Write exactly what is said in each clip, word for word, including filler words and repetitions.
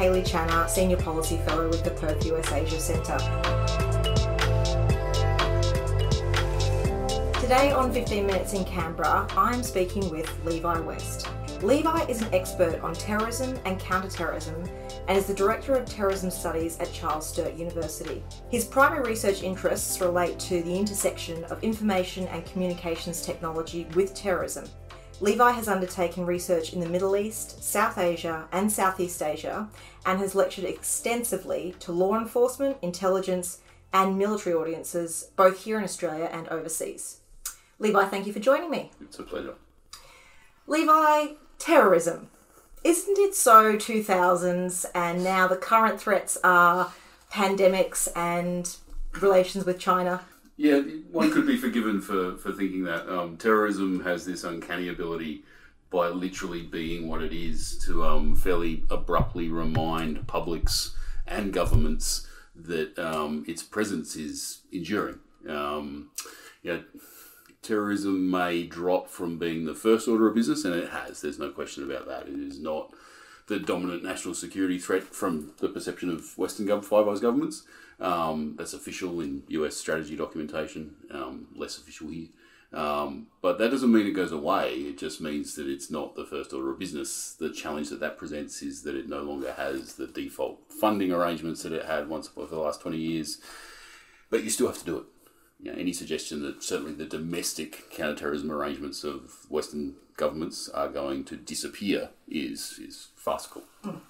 Hayley Channer, Senior Policy Fellow with the Perth U S-Asia Centre. Today on fifteen minutes in Canberra, I'm speaking with Levi West. Levi is an expert on terrorism and counter-terrorism and is the Director of Terrorism Studies at Charles Sturt University. His primary research interests relate to the intersection of information and communications technology with terrorism. Levi has undertaken research in the Middle East, South Asia and Southeast Asia and has lectured extensively to law enforcement, intelligence and military audiences both here in Australia and overseas. Levi, thank you for joining me. It's a pleasure. Levi, terrorism. Isn't it so two thousands, and now the current threats are pandemics and relations with China? Yeah, one could be forgiven for, for thinking that. Um, terrorism has this uncanny ability, by literally being what it is, to um, fairly abruptly remind publics and governments that um, its presence is enduring. Um, you know, terrorism may drop from being the first order of business, and it has. There's no question about that. It is not the dominant national security threat from the perception of Western Five Eyes governments. Um, that's official in U S strategy documentation, um, less official here. Um, but that doesn't mean it goes away. It just means that it's not the first order of business. The challenge that that presents is that it no longer has the default funding arrangements that it had once for the last twenty years, but you still have to do it. You know, any suggestion that certainly the domestic counterterrorism arrangements of Western governments are going to disappear is, is farcical. Mm.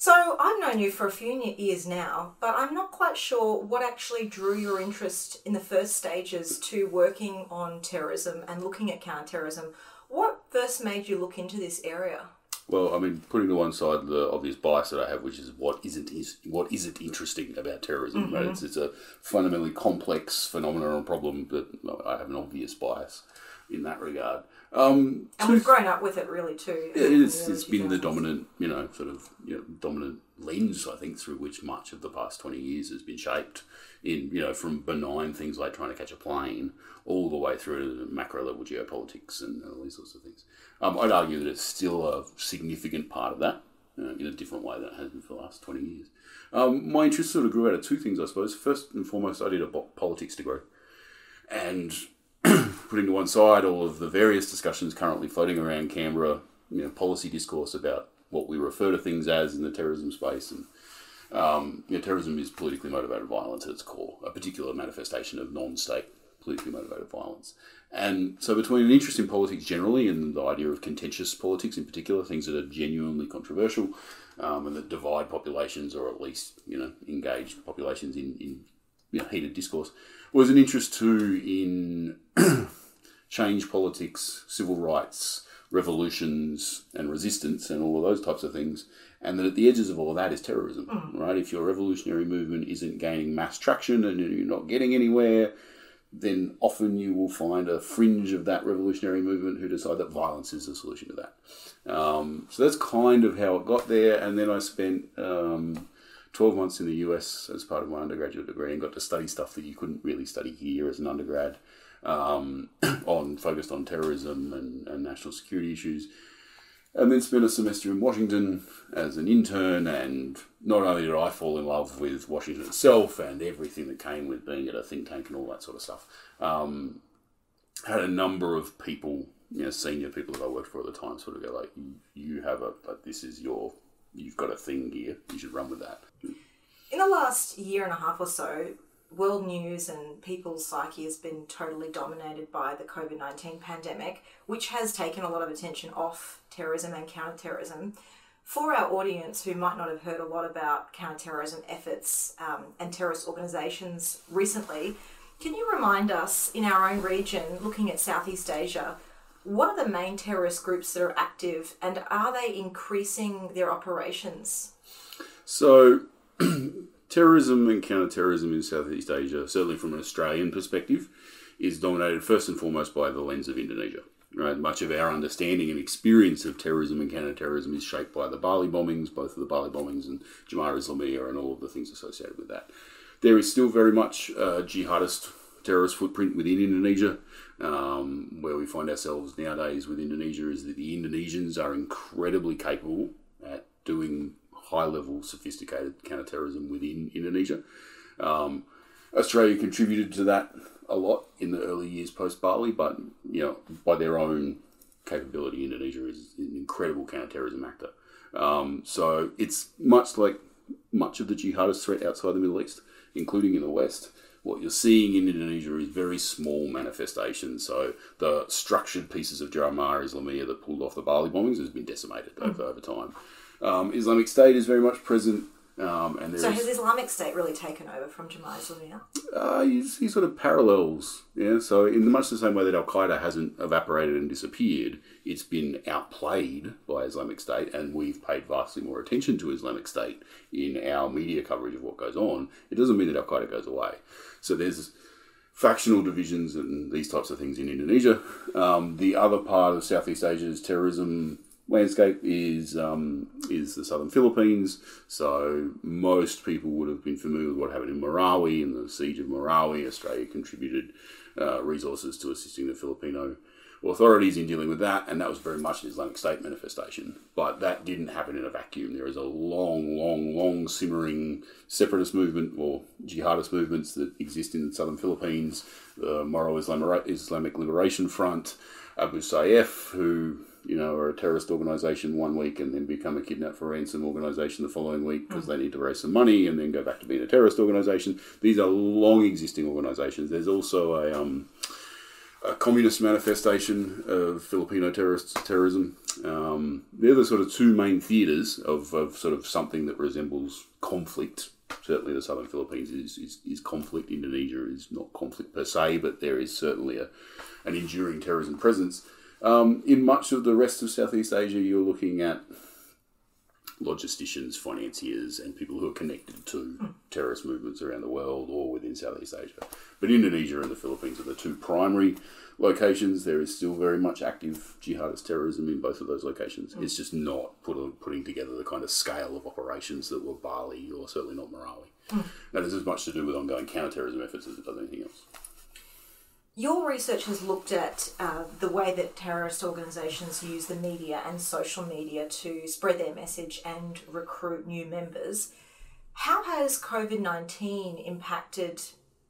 So I've known you for a few years now, but I'm not quite sure what actually drew your interest in the first stages to working on terrorism and looking at counterterrorism. What first made you look into this area? Well, I mean, putting to one side the obvious bias that I have, which is what isn't is what isn't interesting about terrorism. Mm-hmm. Right? It's, it's a fundamentally complex phenomenon and problem, but I have an obvious bias in that regard. Um, and we've grown up with it, really, too. Yeah, it's it's been the dominant, you know, sort of you know, dominant lens, I think, through which much of the past twenty years has been shaped. In you know, from benign things like trying to catch a plane, all the way through to macro level geopolitics and all these sorts of things. Um, I'd argue that it's still a significant part of that, uh, in a different way than it has been for the last twenty years. Um, my interest sort of grew out of two things, I suppose. First and foremost, I did a politics degree. And putting to one side all of the various discussions currently floating around Canberra, you know, policy discourse about what we refer to things as in the terrorism space. And um, you know, terrorism is politically motivated violence at its core, a particular manifestation of non-state politically motivated violence. And so between an interest in politics generally and the idea of contentious politics in particular, things that are genuinely controversial um, and that divide populations, or at least, you know, engage populations in, in you know, heated discourse, was an interest too in change politics, civil rights, revolutions and resistance and all of those types of things. And that at the edges of all of that is terrorism, mm. right? If your revolutionary movement isn't gaining mass traction and you're not getting anywhere, then often you will find a fringe of that revolutionary movement who decide that violence is the solution to that. Um, so that's kind of how it got there. And then I spent um, twelve months in the U S as part of my undergraduate degree and got to study stuff that you couldn't really study here as an undergrad, um, on focused on terrorism and, and national security issues. And then spent a semester in Washington as an intern, and not only did I fall in love with Washington itself and everything that came with being at a think tank and all that sort of stuff, um, had a number of people, you know, senior people that I worked for at the time sort of go like, you have a, but this is your, you've got a thing here, you should run with that. In the last year and a half or so, world news and people's psyche has been totally dominated by the COVID nineteen pandemic, which has taken a lot of attention off terrorism and counterterrorism. For our audience who might not have heard a lot about counterterrorism efforts um, and terrorist organisations recently, can you remind us, in our own region, looking at Southeast Asia, what are the main terrorist groups that are active, and are they increasing their operations? So terrorism and counterterrorism in Southeast Asia, certainly from an Australian perspective, is dominated first and foremost by the lens of Indonesia. Right? Much of our understanding and experience of terrorism and counterterrorism is shaped by the Bali bombings, both of the Bali bombings and Jemaah Islamiyah and all of the things associated with that. There is still very much a jihadist terrorist footprint within Indonesia. Um, where we find ourselves nowadays with Indonesia is that the Indonesians are incredibly capable at doing high-level, sophisticated counterterrorism within Indonesia. Um, Australia contributed to that a lot in the early years post-Bali, but you know, by their own capability, Indonesia is an incredible counterterrorism actor. Um, so it's much like much of the jihadist threat outside the Middle East, including in the West. What you're seeing in Indonesia is very small manifestations. So the structured pieces of Jemaah Islamiyah that pulled off the Bali bombings has been decimated mm. over, over time. Um, Islamic State is very much present. Um, and so has is, Islamic State really taken over from Jemaah Islamiyah? Uh, he, he sort of parallels. Yeah. So in much the same way that Al-Qaeda hasn't evaporated and disappeared, it's been outplayed by Islamic State, and we've paid vastly more attention to Islamic State in our media coverage of what goes on. It doesn't mean that Al-Qaeda goes away. So there's factional divisions and these types of things in Indonesia. Um, the other part of Southeast Asia's terrorism landscape is um, is the southern Philippines. So most people would have been familiar with what happened in Marawi and the siege of Marawi. Australia contributed uh, resources to assisting the Filipino authorities in dealing with that, and that was very much an Islamic State manifestation. But that didn't happen in a vacuum. There is a long, long, long simmering separatist movement or jihadist movements that exist in the southern Philippines. The Moro Islamic Liberation Front, Abu Sayyaf, who you know are a terrorist organisation one week and then become a kidnap for ransom organisation the following week because mm. they need to raise some money and then go back to being a terrorist organisation. These are long existing organisations. There's also a um, a communist manifestation of Filipino terrorist terrorism. Um, they're the sort of two main theatres of, of sort of something that resembles conflict. Certainly the southern Philippines is, is, is conflict. Indonesia is not conflict per se, but there is certainly a, an enduring terrorism presence. Um, in much of the rest of Southeast Asia, you're looking at logisticians, financiers, and people who are connected to terrorist movements around the world or within Southeast Asia. But Indonesia and the Philippines are the two primary locations. There is still very much active jihadist terrorism in both of those locations. Mm. It's just not put on, putting together the kind of scale of operations that were Bali or certainly not Marawi. Mm. That is as much to do with ongoing counterterrorism efforts as it does anything else. Your research has looked at uh, the way that terrorist organisations use the media and social media to spread their message and recruit new members. How has COVID nineteen impacted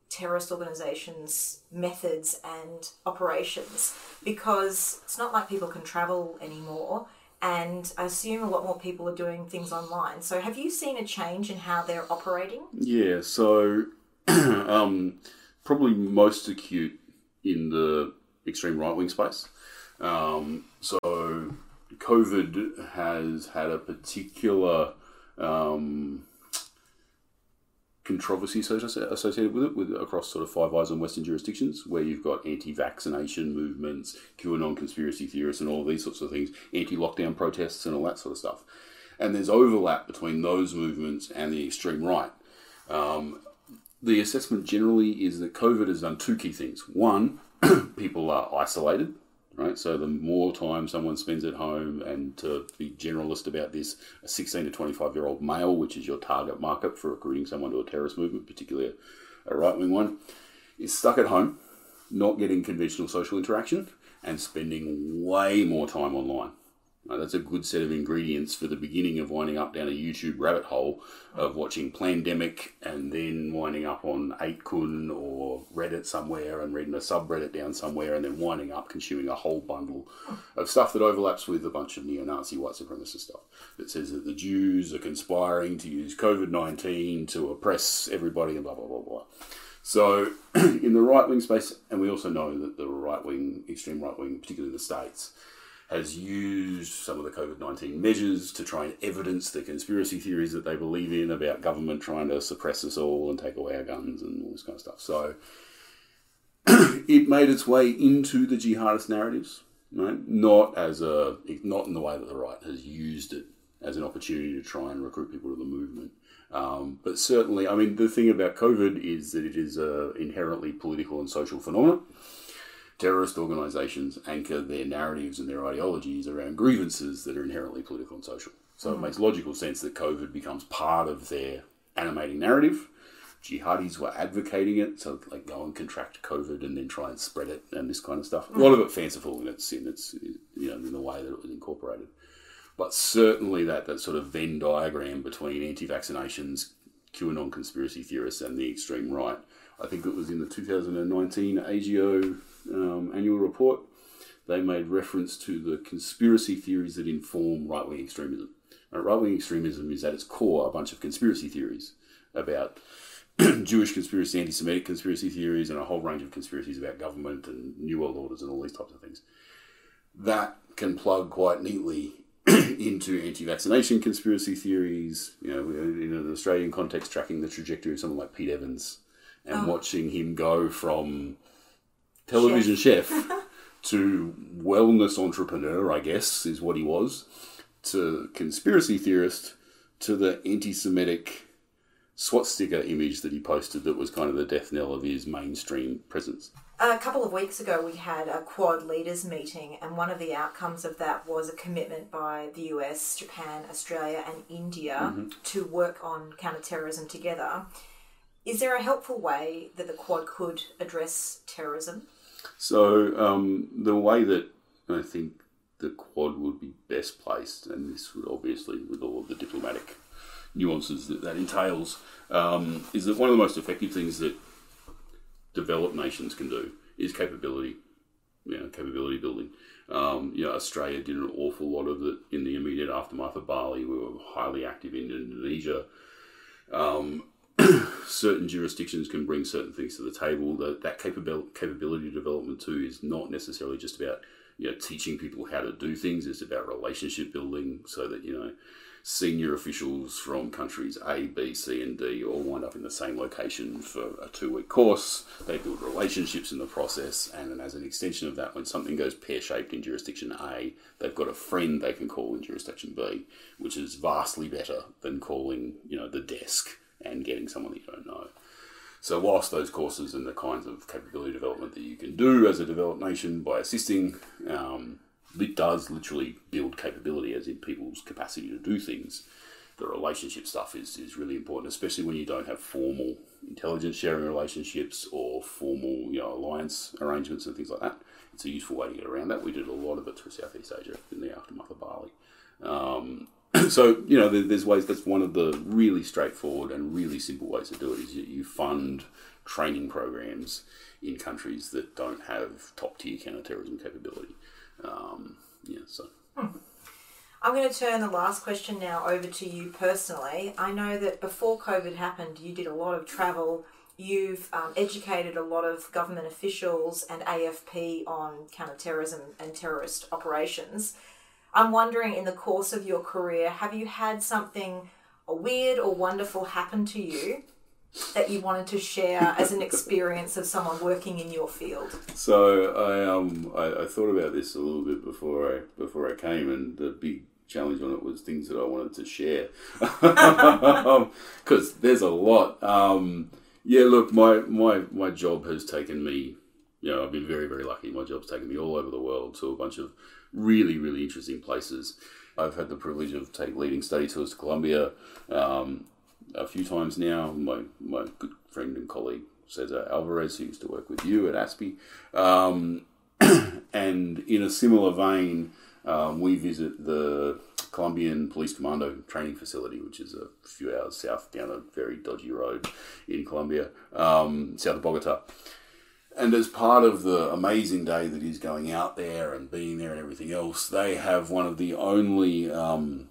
terrorist organisations' methods and operations? Because it's not like people can travel anymore, and I assume a lot more people are doing things online. So have you seen a change in how they're operating? Yeah, so um, probably most acute in the extreme right-wing space. Um, so COVID has had a particular um, controversy associated with it with, across sort of Five Eyes and Western jurisdictions, where you've got anti-vaccination movements, QAnon conspiracy theorists and all these sorts of things, anti-lockdown protests and all that sort of stuff. And there's overlap between those movements and the extreme right. Um, The assessment generally is that COVID has done two key things. One, people are isolated, right? So the more time someone spends at home, and to be generalist about this, a sixteen to twenty-five-year-old male, which is your target market for recruiting someone to a terrorist movement, particularly a right-wing one, is stuck at home, not getting conventional social interaction, and spending way more time online. Now, that's a good set of ingredients for the beginning of winding up down a YouTube rabbit hole of watching Plandemic and then winding up on eight kun or Reddit somewhere and reading a subreddit down somewhere and then winding up consuming a whole bundle of stuff that overlaps with a bunch of neo-Nazi white supremacist stuff that says that the Jews are conspiring to use COVID nineteen to oppress everybody and blah, blah, blah, blah. So in the right-wing space, and we also know that the right-wing, extreme right-wing, particularly the States, has used some of the COVID nineteen measures to try and evidence the conspiracy theories that they believe in about government trying to suppress us all and take away our guns and all this kind of stuff. So it made its way into the jihadist narratives, right? Not as a, not in the way that the right has used it as an opportunity to try and recruit people to the movement. Um, but certainly, I mean, the thing about COVID is that it is an inherently political and social phenomenon. Terrorist organisations anchor their narratives and their ideologies around grievances that are inherently political and social. So mm-hmm. it makes logical sense that COVID becomes part of their animating narrative. Jihadis were advocating it, so like go and contract COVID and then try and spread it and this kind of stuff. Mm-hmm. A lot of it fanciful in its, in its, you know, in the way that it was incorporated. But certainly that, that sort of Venn diagram between anti-vaccinations, QAnon conspiracy theorists and the extreme right, I think it was in the two thousand nineteen A G O um, annual report, they made reference to the conspiracy theories that inform right-wing extremism. Now, right-wing extremism is at its core a bunch of conspiracy theories about Jewish conspiracy, anti-Semitic conspiracy theories, and a whole range of conspiracies about government and New World Orders and all these types of things. That can plug quite neatly into anti-vaccination conspiracy theories. You know, in an Australian context, tracking the trajectory of someone like Pete Evans and oh. watching him go from television chef, chef to wellness entrepreneur, I guess, is what he was, to conspiracy theorist, to the anti-Semitic swastika image that he posted that was kind of the death knell of his mainstream presence. A couple of weeks ago we had a Quad leaders meeting, and one of the outcomes of that was a commitment by the U S, Japan, Australia and India mm-hmm. to work on counter-terrorism together. Is there a helpful way that the Quad could address terrorism? So um, the way that I think the Quad would be best placed, and this would obviously with all of the diplomatic nuances that that entails, um, is that one of the most effective things that developed nations can do is capability, you know, capability building. Um, you know, Australia did an awful lot of it in the immediate aftermath of Bali. We were highly active in Indonesia. Um, certain jurisdictions can bring certain things to the table. That, that capab- capability development too is not necessarily just about, you know, teaching people how to do things. It's about relationship building so that, you know, senior officials from countries A, B, C and D all wind up in the same location for a two-week course. They build relationships in the process, and then as an extension of that, when something goes pear-shaped in jurisdiction A, they've got a friend they can call in jurisdiction B, which is vastly better than calling, you know, the desk and getting someone that you don't know. So whilst those courses and the kinds of capability development that you can do as a developed nation by assisting, um, it does literally build capability, as in people's capacity to do things. The relationship stuff is, is really important, especially when you don't have formal intelligence sharing relationships or formal, you know, alliance arrangements and things like that. It's a useful way to get around that. We did a lot of it through Southeast Asia in the aftermath of Bali. Um, so, you know, there, there's ways. That's one of the really straightforward and really simple ways to do it, is you, you fund training programs in countries that don't have top-tier counter-terrorism capability. Um, yeah, so. Hmm. I'm going to turn the last question now over to you personally. I know that before COVID happened, you did a lot of travel. You've um, educated a lot of government officials and A F P on counterterrorism and terrorist operations. I'm wondering, in the course of your career, have you had something weird or wonderful happen to you that you wanted to share as an experience of someone working in your field? So I um I, I thought about this a little bit before I before I came, and the big challenge on it was things that I wanted to share, because there's a lot. Um, yeah, look, my my my job has taken me. You know, I've been very very lucky. My job's taken me all over the world to a bunch of really really interesting places. I've had the privilege of take leading study tours to Colombia. Um, a few times now. My my good friend and colleague Cesar Alvarez, who used to work with you at A S P I, um, and in a similar vein, um, we visit the Colombian Police Commando training facility, which is a few hours south down a very dodgy road in Colombia, um, south of Bogota. And as part of the amazing day that is going out there and being there and everything else, they have one of the only um,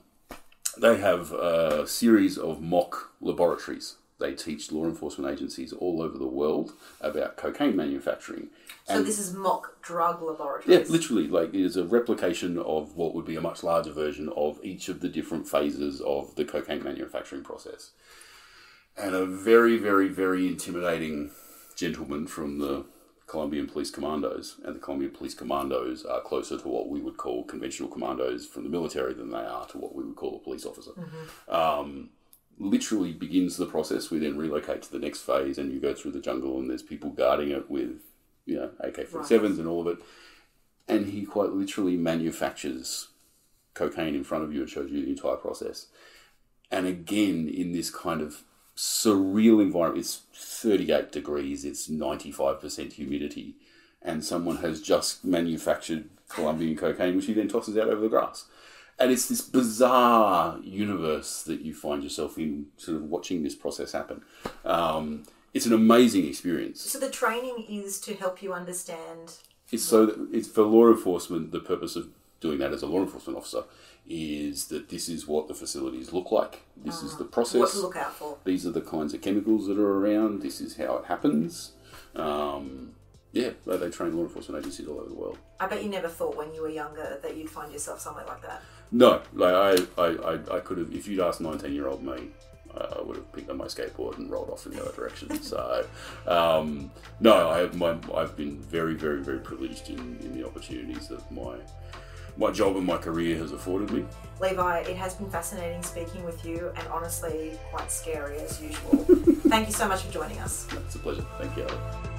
they have a series of mock laboratories. They teach law enforcement agencies all over the world about cocaine manufacturing. So and this is mock drug laboratories? Yeah, literally. Like, it is a replication of what would be a much larger version of each of the different phases of the cocaine manufacturing process. And a very, very, very intimidating gentleman from the Colombian Police Commandos, and the Colombian Police Commandos are closer to what we would call conventional commandos from the military than they are to what we would call a police officer. Mm-hmm. Um, literally begins the process. We then relocate to the next phase, and you go through the jungle, and there's people guarding it with, you know, A K forty-sevens right. and all of it. And he quite literally manufactures cocaine in front of you and shows you the entire process. And again, in this kind of surreal environment, it's thirty-eight degrees, it's ninety-five percent humidity, and someone has just manufactured Colombian cocaine, which he then tosses out over the grass. And it's this bizarre universe that you find yourself in, sort of watching this process happen. Um, it's an amazing experience. So the training is to help you understand. It's so that it's for law enforcement. The purpose of doing that as a law enforcement officer is that this is what the facilities look like. This uh, is the process. What to look out for. These are the kinds of chemicals that are around. This is how it happens. Um, yeah, they, they train law enforcement agencies all over the world. I bet you never thought when you were younger that you'd find yourself somewhere like that. No, like I, I, I could have, if you'd asked nineteen-year-old me, I would have picked up my skateboard and rolled off in the other direction. So, um, no, I have my, I've been very, very, very privileged in, in the opportunities that my my job and my career has afforded me. Levi, it has been fascinating speaking with you, and honestly quite scary as usual. Thank you so much for joining us. It's a pleasure. Thank you, Ellie.